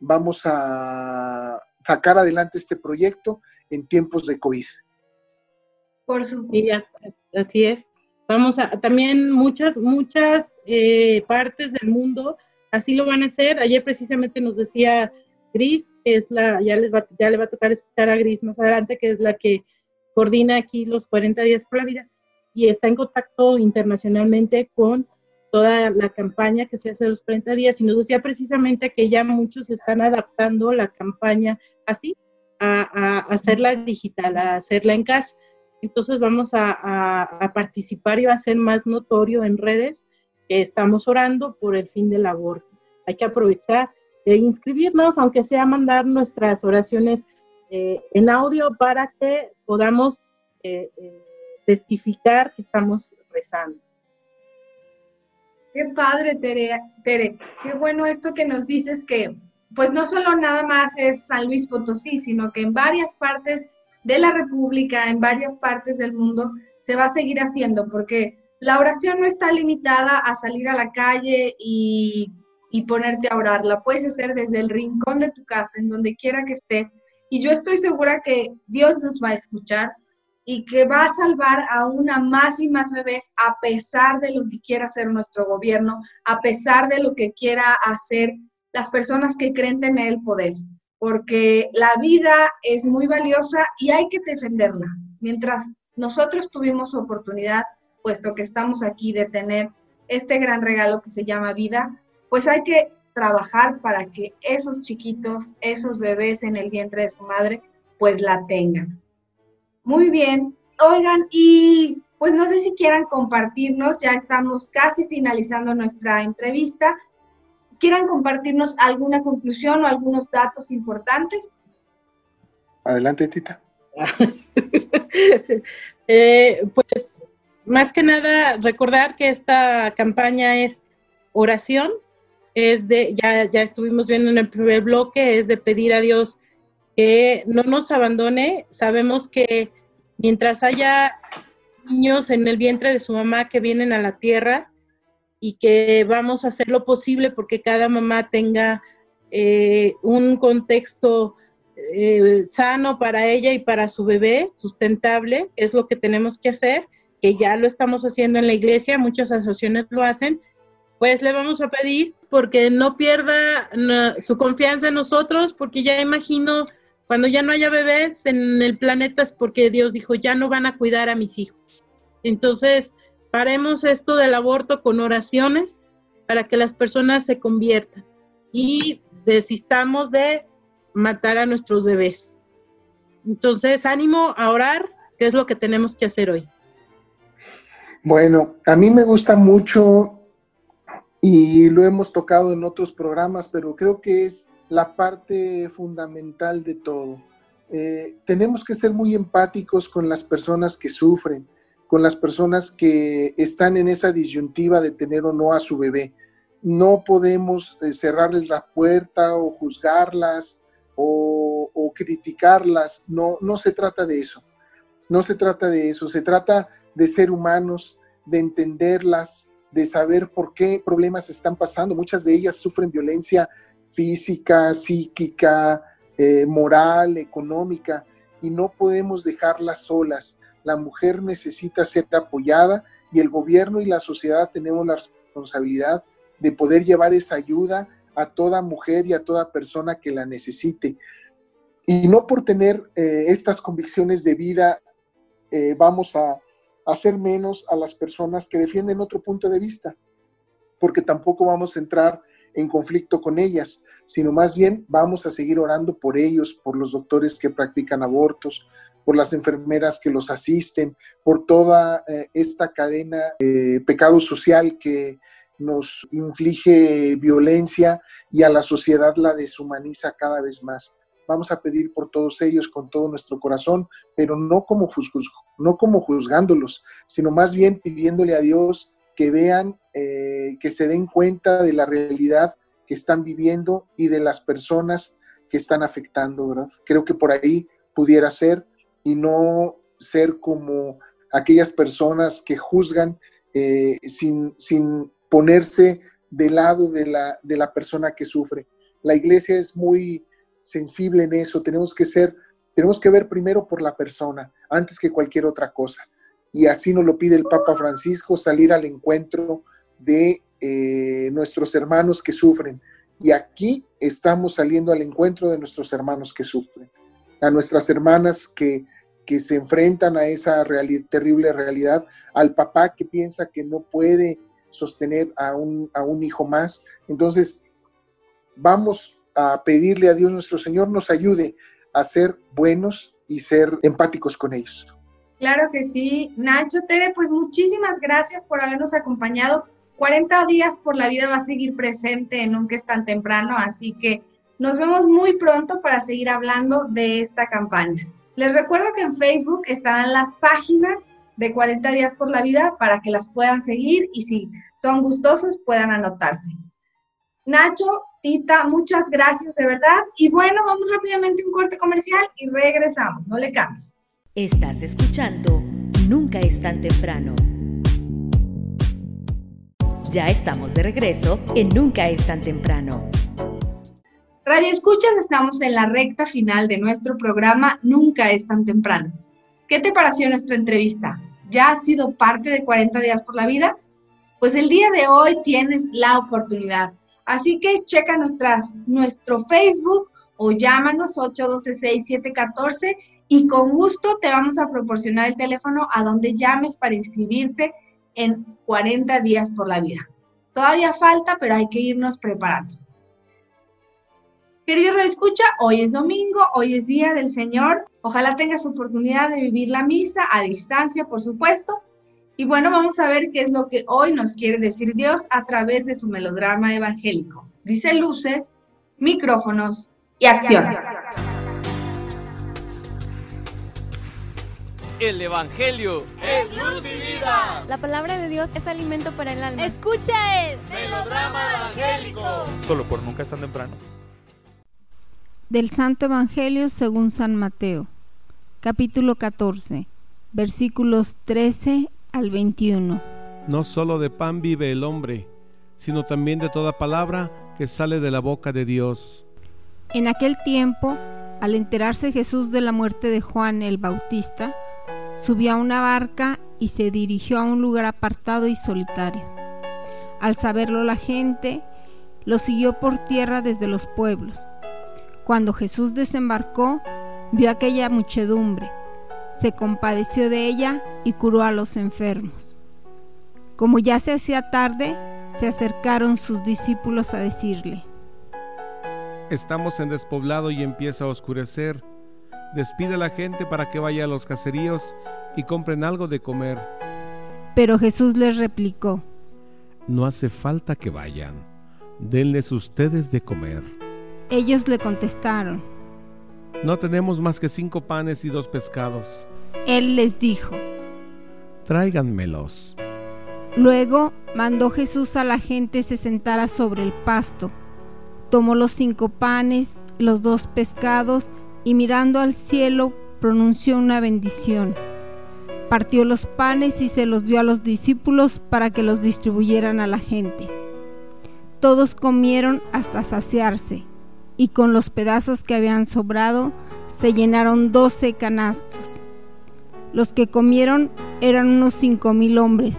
vamos a sacar adelante este proyecto en tiempos de COVID. Por supuesto. Sí, así es. Vamos a, también muchas, muchas eh, partes del mundo así lo van a hacer. Ayer precisamente nos decía Gris, que es la, ya les va, ya le va a tocar escuchar a Gris más adelante, que es la que coordina aquí los cuarenta días por la vida, y está en contacto internacionalmente con toda la campaña que se hace de los cuarenta días, y nos decía precisamente que ya muchos están adaptando la campaña así, a, a hacerla digital, a hacerla en casa. Entonces vamos a, a, a participar, y va a ser más notorio en redes que estamos orando por el fin del aborto. Hay que aprovechar de inscribirnos, aunque sea mandar nuestras oraciones eh, en audio, para que podamos eh, eh, testificar que estamos rezando. Qué padre, Tere, Tere, qué bueno esto que nos dices, que pues no solo nada más es San Luis Potosí, sino que en varias partes de la República, en varias partes del mundo, se va a seguir haciendo, porque la oración no está limitada a salir a la calle y... y ponerte a orar. La puedes hacer desde el rincón de tu casa, en donde quiera que estés, y yo estoy segura que Dios nos va a escuchar y que va a salvar a una más y más bebés, a pesar de lo que quiera hacer nuestro gobierno, a pesar de lo que quiera hacer las personas que creen tener el poder, porque la vida es muy valiosa y hay que defenderla. Mientras nosotros tuvimos oportunidad, puesto que estamos aquí, de tener este gran regalo que se llama vida, pues hay que trabajar para que esos chiquitos, esos bebés en el vientre de su madre, pues la tengan. Muy bien, oigan, y pues no sé si quieran compartirnos, ya estamos casi finalizando nuestra entrevista, ¿quieran compartirnos alguna conclusión o algunos datos importantes? Adelante, Tita. eh, pues, más que nada, recordar que esta campaña es oración, es de, ya, ya estuvimos viendo en el primer bloque, es de pedir a Dios que no nos abandone. Sabemos que mientras haya niños en el vientre de su mamá que vienen a la tierra, y que vamos a hacer lo posible porque cada mamá tenga eh, un contexto eh, sano para ella y para su bebé, sustentable, es lo que tenemos que hacer, que ya lo estamos haciendo en la iglesia, muchas asociaciones lo hacen, pues le vamos a pedir porque no pierda no, su confianza en nosotros, porque ya imagino cuando ya no haya bebés en el planeta es porque Dios dijo, ya no van a cuidar a mis hijos. Entonces, paremos esto del aborto con oraciones para que las personas se conviertan y desistamos de matar a nuestros bebés. Entonces, ánimo a orar, que es lo que tenemos que hacer hoy. Bueno, a mí me gusta mucho y lo hemos tocado en otros programas, pero creo que es la parte fundamental de todo. Eh, tenemos que ser muy empáticos con las personas que sufren, con las personas que están en esa disyuntiva de tener o no a su bebé. No podemos cerrarles la puerta o juzgarlas o, o criticarlas. No, no se trata de eso. No se trata de eso. Se trata de ser humanos, de entenderlas, de saber por qué problemas están pasando. Muchas de ellas sufren violencia física, psíquica, eh, moral, económica, y no podemos dejarlas solas. La mujer necesita ser apoyada y el gobierno y la sociedad tenemos la responsabilidad de poder llevar esa ayuda a toda mujer y a toda persona que la necesite. Y no por tener eh, estas convicciones de vida eh, vamos a hacer menos a las personas que defienden otro punto de vista, porque tampoco vamos a entrar en conflicto con ellas, sino más bien vamos a seguir orando por ellos, por los doctores que practican abortos, por las enfermeras que los asisten, por toda eh, esta cadena de eh, pecado social que nos inflige violencia y a la sociedad la deshumaniza cada vez más. Vamos a pedir por todos ellos con todo nuestro corazón, pero no como, juzg- no como juzgándolos, sino más bien pidiéndole a Dios que vean, eh, que se den cuenta de la realidad que están viviendo y de las personas que están afectando, ¿verdad? Creo que por ahí pudiera ser, y no ser como aquellas personas que juzgan eh, sin, sin ponerse del lado de la, de la persona que sufre. La iglesia es muy sensible en eso, tenemos que ser, tenemos que ver primero por la persona, antes que cualquier otra cosa. Y así nos lo pide el Papa Francisco, salir al encuentro de eh, nuestros hermanos que sufren. Y aquí estamos saliendo al encuentro de nuestros hermanos que sufren, a nuestras hermanas que, que se enfrentan a esa reali- terrible realidad, al papá que piensa que no puede sostener a un, a un hijo más. Entonces, vamos a pedirle a Dios nuestro Señor nos ayude a ser buenos y ser empáticos con ellos. Claro que sí. Nacho, Tere, pues muchísimas gracias por habernos acompañado. cuarenta días por la vida va a seguir presente en Nunca es tan temprano, así que nos vemos muy pronto para seguir hablando de esta campaña. Les recuerdo que en Facebook estarán las páginas de cuarenta días por la vida para que las puedan seguir y si son gustosos puedan anotarse. Nacho, Tita, muchas gracias de verdad. Y bueno, vamos rápidamente a un corte comercial y regresamos. No le cambies. Estás escuchando Nunca es tan temprano. Ya estamos de regreso en Nunca es tan temprano. Radio Escuchas, estamos en la recta final de nuestro programa Nunca es tan temprano. ¿Qué te pareció nuestra entrevista? ¿Ya has sido parte de cuarenta días por la vida? Pues el día de hoy tienes la oportunidad. Así que checa nuestras, nuestro Facebook o llámanos ocho uno dos seis siete uno cuatro y con gusto te vamos a proporcionar el teléfono a donde llames para inscribirte en cuarenta días por la vida. Todavía falta, pero hay que irnos preparando. Querido radioescucha, hoy es domingo, hoy es Día del Señor. Ojalá tengas oportunidad de vivir la misa a distancia, por supuesto. Y bueno, vamos a ver qué es lo que hoy nos quiere decir Dios a través de su melodrama evangélico. Dice luces, micrófonos y acción. El Evangelio es luz y vida. La palabra de Dios es alimento para el alma. Escucha el melodrama evangélico. Solo por Nunca es tan temprano. Del Santo Evangelio según San Mateo, capítulo catorce, versículos trece al veintiuno. No solo de pan vive el hombre, sino también de toda palabra que sale de la boca de Dios. En aquel tiempo, al enterarse Jesús de la muerte de Juan el Bautista, subió a una barca y se dirigió a un lugar apartado y solitario. Al saberlo la gente, lo siguió por tierra desde los pueblos. Cuando Jesús desembarcó, vio aquella muchedumbre, se compadeció de ella y curó a los enfermos. Como ya se hacía tarde, se acercaron sus discípulos a decirle: Estamos en despoblado y empieza a oscurecer. Despide a la gente para que vaya a los caseríos y compren algo de comer. Pero Jesús les replicó: No hace falta que vayan. Denles ustedes de comer. Ellos le contestaron: No tenemos más que cinco panes y dos pescados. Él les dijo: Tráiganmelos. Luego mandó Jesús a la gente se sentara sobre el pasto. Tomó los cinco panes, los dos pescados, y mirando al cielo pronunció una bendición. Partió los panes y se los dio a los discípulos para que los distribuyeran a la gente. Todos comieron hasta saciarse, y con los pedazos que habían sobrado se llenaron doce canastos. Los que comieron eran unos cinco mil hombres,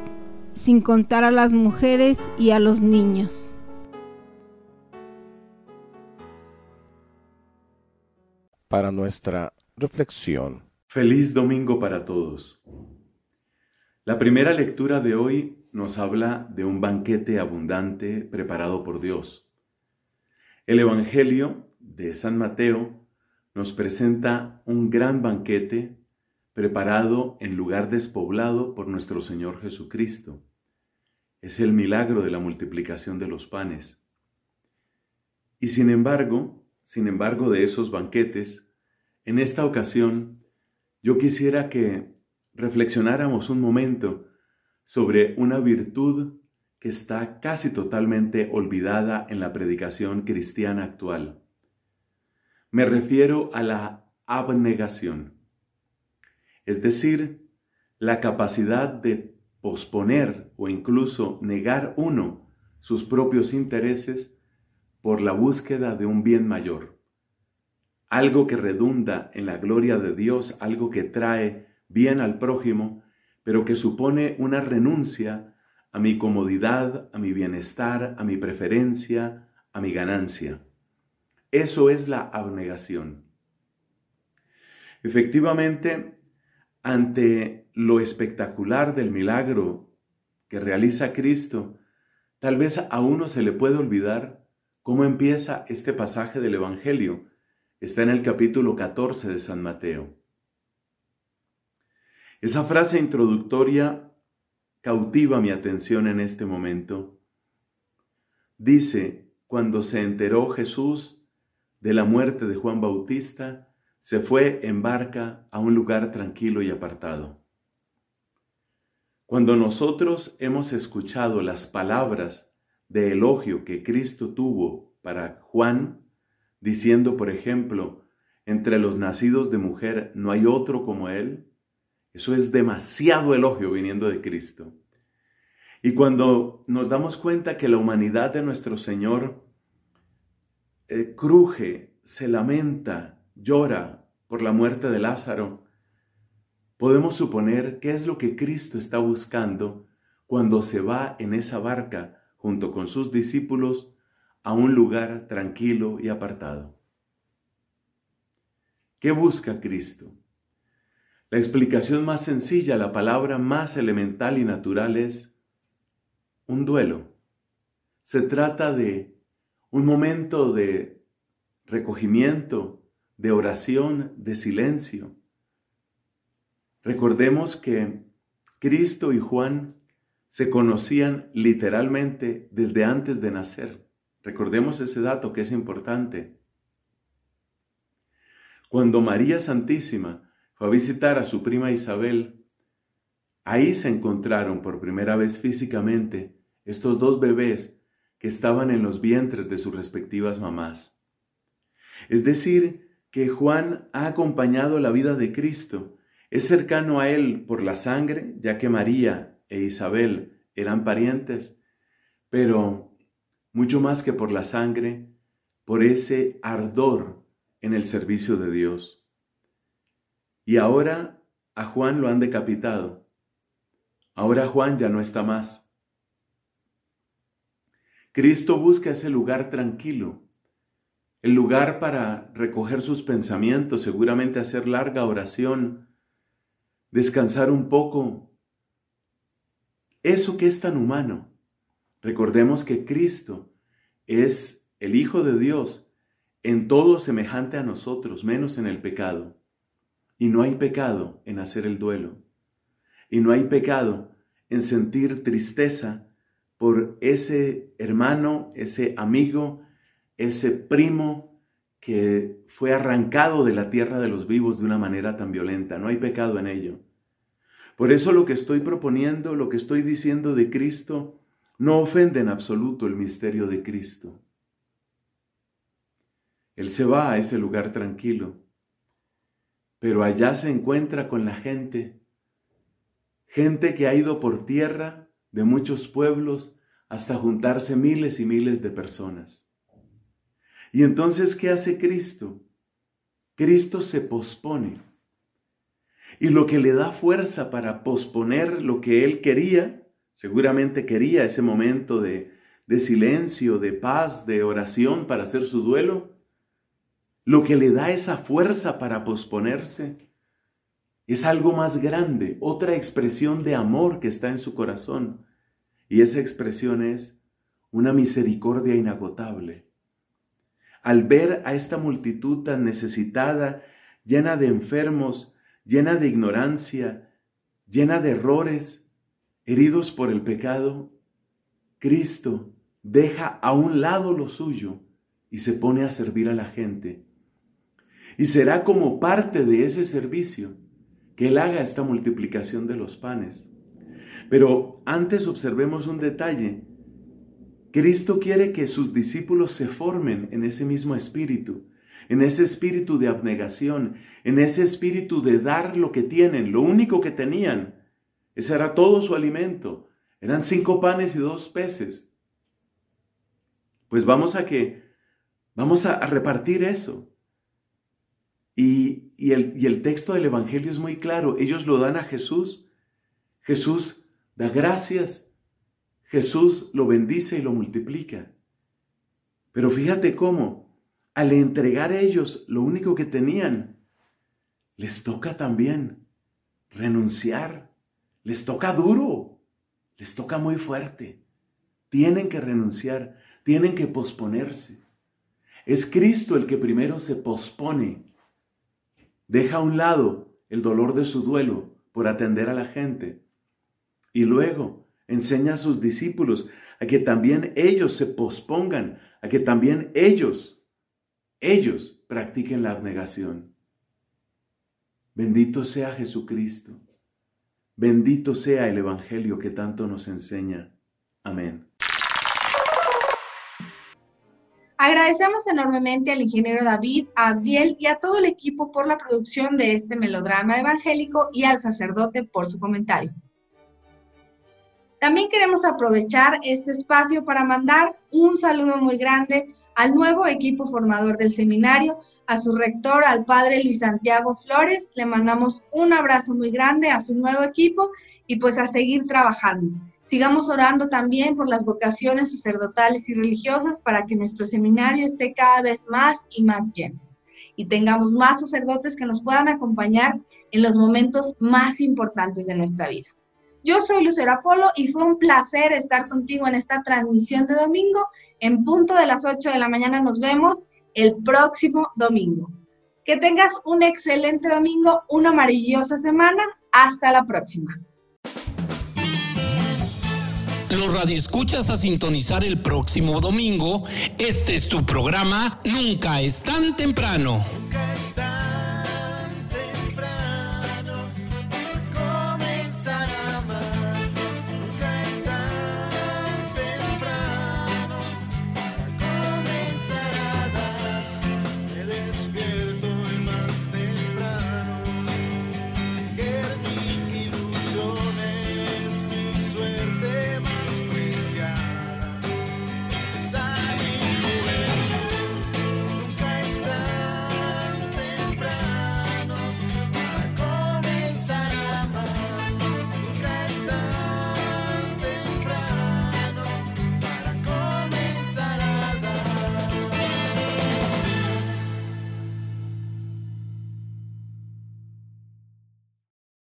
sin contar a las mujeres y a los niños. Para nuestra reflexión. Feliz domingo para todos. La primera lectura de hoy nos habla de un banquete abundante preparado por Dios. El Evangelio de San Mateo nos presenta un gran banquete preparado en lugar despoblado por nuestro Señor Jesucristo. Es el milagro de la multiplicación de los panes. Y sin embargo, Sin embargo, de esos banquetes, en esta ocasión, yo quisiera que reflexionáramos un momento sobre una virtud que está casi totalmente olvidada en la predicación cristiana actual. Me refiero a la abnegación, es decir, la capacidad de posponer o incluso negar uno sus propios intereses por la búsqueda de un bien mayor, algo que redunda en la gloria de Dios, algo que trae bien al prójimo, pero que supone una renuncia a mi comodidad, a mi bienestar, a mi preferencia, a mi ganancia. Eso es la abnegación. Efectivamente, ante lo espectacular del milagro que realiza Cristo, tal vez a uno se le puede olvidar ¿cómo empieza este pasaje del Evangelio? Está en el capítulo catorce de San Mateo. Esa frase introductoria cautiva mi atención en este momento. Dice: Cuando se enteró Jesús de la muerte de Juan Bautista, se fue en barca a un lugar tranquilo y apartado. Cuando nosotros hemos escuchado las palabras de elogio que Cristo tuvo para Juan, diciendo, por ejemplo, entre los nacidos de mujer no hay otro como él, eso es demasiado elogio viniendo de Cristo. Y cuando nos damos cuenta que la humanidad de nuestro Señor eh, cruje, se lamenta, llora por la muerte de Lázaro, podemos suponer qué es lo que Cristo está buscando cuando se va en esa barca junto con sus discípulos, a un lugar tranquilo y apartado. ¿Qué busca Cristo? La explicación más sencilla, la palabra más elemental y natural es un duelo. Se trata de un momento de recogimiento, de oración, de silencio. Recordemos que Cristo y Juan se conocían literalmente desde antes de nacer. Recordemos ese dato que es importante. Cuando María Santísima Fue a visitar a su prima Isabel. Ahí se encontraron por primera vez físicamente estos dos bebés que estaban en los vientres de sus respectivas mamás. Es decir, que Juan ha acompañado la vida de Cristo. Es cercano a él por la sangre, ya que María e Isabel eran parientes, pero mucho más que por la sangre, por ese ardor en el servicio de Dios. Y ahora a Juan lo han decapitado. Ahora Juan ya no está más. Cristo busca ese lugar tranquilo, el lugar para recoger sus pensamientos, seguramente hacer larga oración, descansar un poco. Eso que es tan humano. Recordemos que Cristo es el Hijo de Dios, en todo semejante a nosotros, menos en el pecado. Y no hay pecado en hacer el duelo. Y no hay pecado en sentir tristeza por ese hermano, ese amigo, ese primo que fue arrancado de la tierra de los vivos de una manera tan violenta. No hay pecado en ello. Por eso lo que estoy proponiendo, lo que estoy diciendo de Cristo, no ofende en absoluto el misterio de Cristo. Él se va a ese lugar tranquilo, pero allá se encuentra con la gente, gente que ha ido por tierra de muchos pueblos hasta juntarse miles y miles de personas. Y entonces, ¿qué hace Cristo? Cristo se pospone. Y lo que le da fuerza para posponer lo que él quería, seguramente quería ese momento de, de silencio, de paz, de oración para hacer su duelo, lo que le da esa fuerza para posponerse es algo más grande, otra expresión de amor que está en su corazón. Y esa expresión es una misericordia inagotable. Al ver a esta multitud tan necesitada, llena de enfermos, llena de ignorancia, llena de errores, heridos por el pecado, Cristo deja a un lado lo suyo y se pone a servir a la gente. Y será como parte de ese servicio que Él haga esta multiplicación de los panes. Pero antes observemos un detalle. Cristo quiere que sus discípulos se formen en ese mismo espíritu, en ese espíritu de abnegación, en ese espíritu de dar lo que tienen, lo único que tenían. Ese era todo su alimento. Eran cinco panes y dos peces. Pues vamos a que, vamos a, a repartir eso. Y, y, el, y el texto del Evangelio es muy claro. Ellos lo dan a Jesús. Jesús da gracias. Jesús lo bendice y lo multiplica. Pero fíjate cómo, al entregar a ellos lo único que tenían, les toca también renunciar. Les toca duro. Les toca muy fuerte. Tienen que renunciar. Tienen que posponerse. Es Cristo el que primero se pospone. Deja a un lado el dolor de su duelo por atender a la gente. Y luego enseña a sus discípulos a que también ellos se pospongan, a que también ellos, ellos practiquen la abnegación. Bendito sea Jesucristo. Bendito sea el Evangelio que tanto nos enseña. Amén. Agradecemos enormemente al ingeniero David, a Abiel y a todo el equipo por la producción de este melodrama evangélico y al sacerdote por su comentario. También queremos aprovechar este espacio para mandar un saludo muy grande al nuevo equipo formador del seminario, a su rector, al padre Luis Santiago Flores. Le mandamos un abrazo muy grande a su nuevo equipo y pues a seguir trabajando. Sigamos orando también por las vocaciones sacerdotales y religiosas para que nuestro seminario esté cada vez más y más lleno y tengamos más sacerdotes que nos puedan acompañar en los momentos más importantes de nuestra vida. Yo soy Lucero Apolo y fue un placer estar contigo en esta transmisión de domingo. En punto de las ocho de la mañana nos vemos el próximo domingo. Que tengas un excelente domingo, una maravillosa semana. Hasta la próxima. Los radioescuchas a sintonizar el próximo domingo. Este es tu programa Nunca es tan temprano.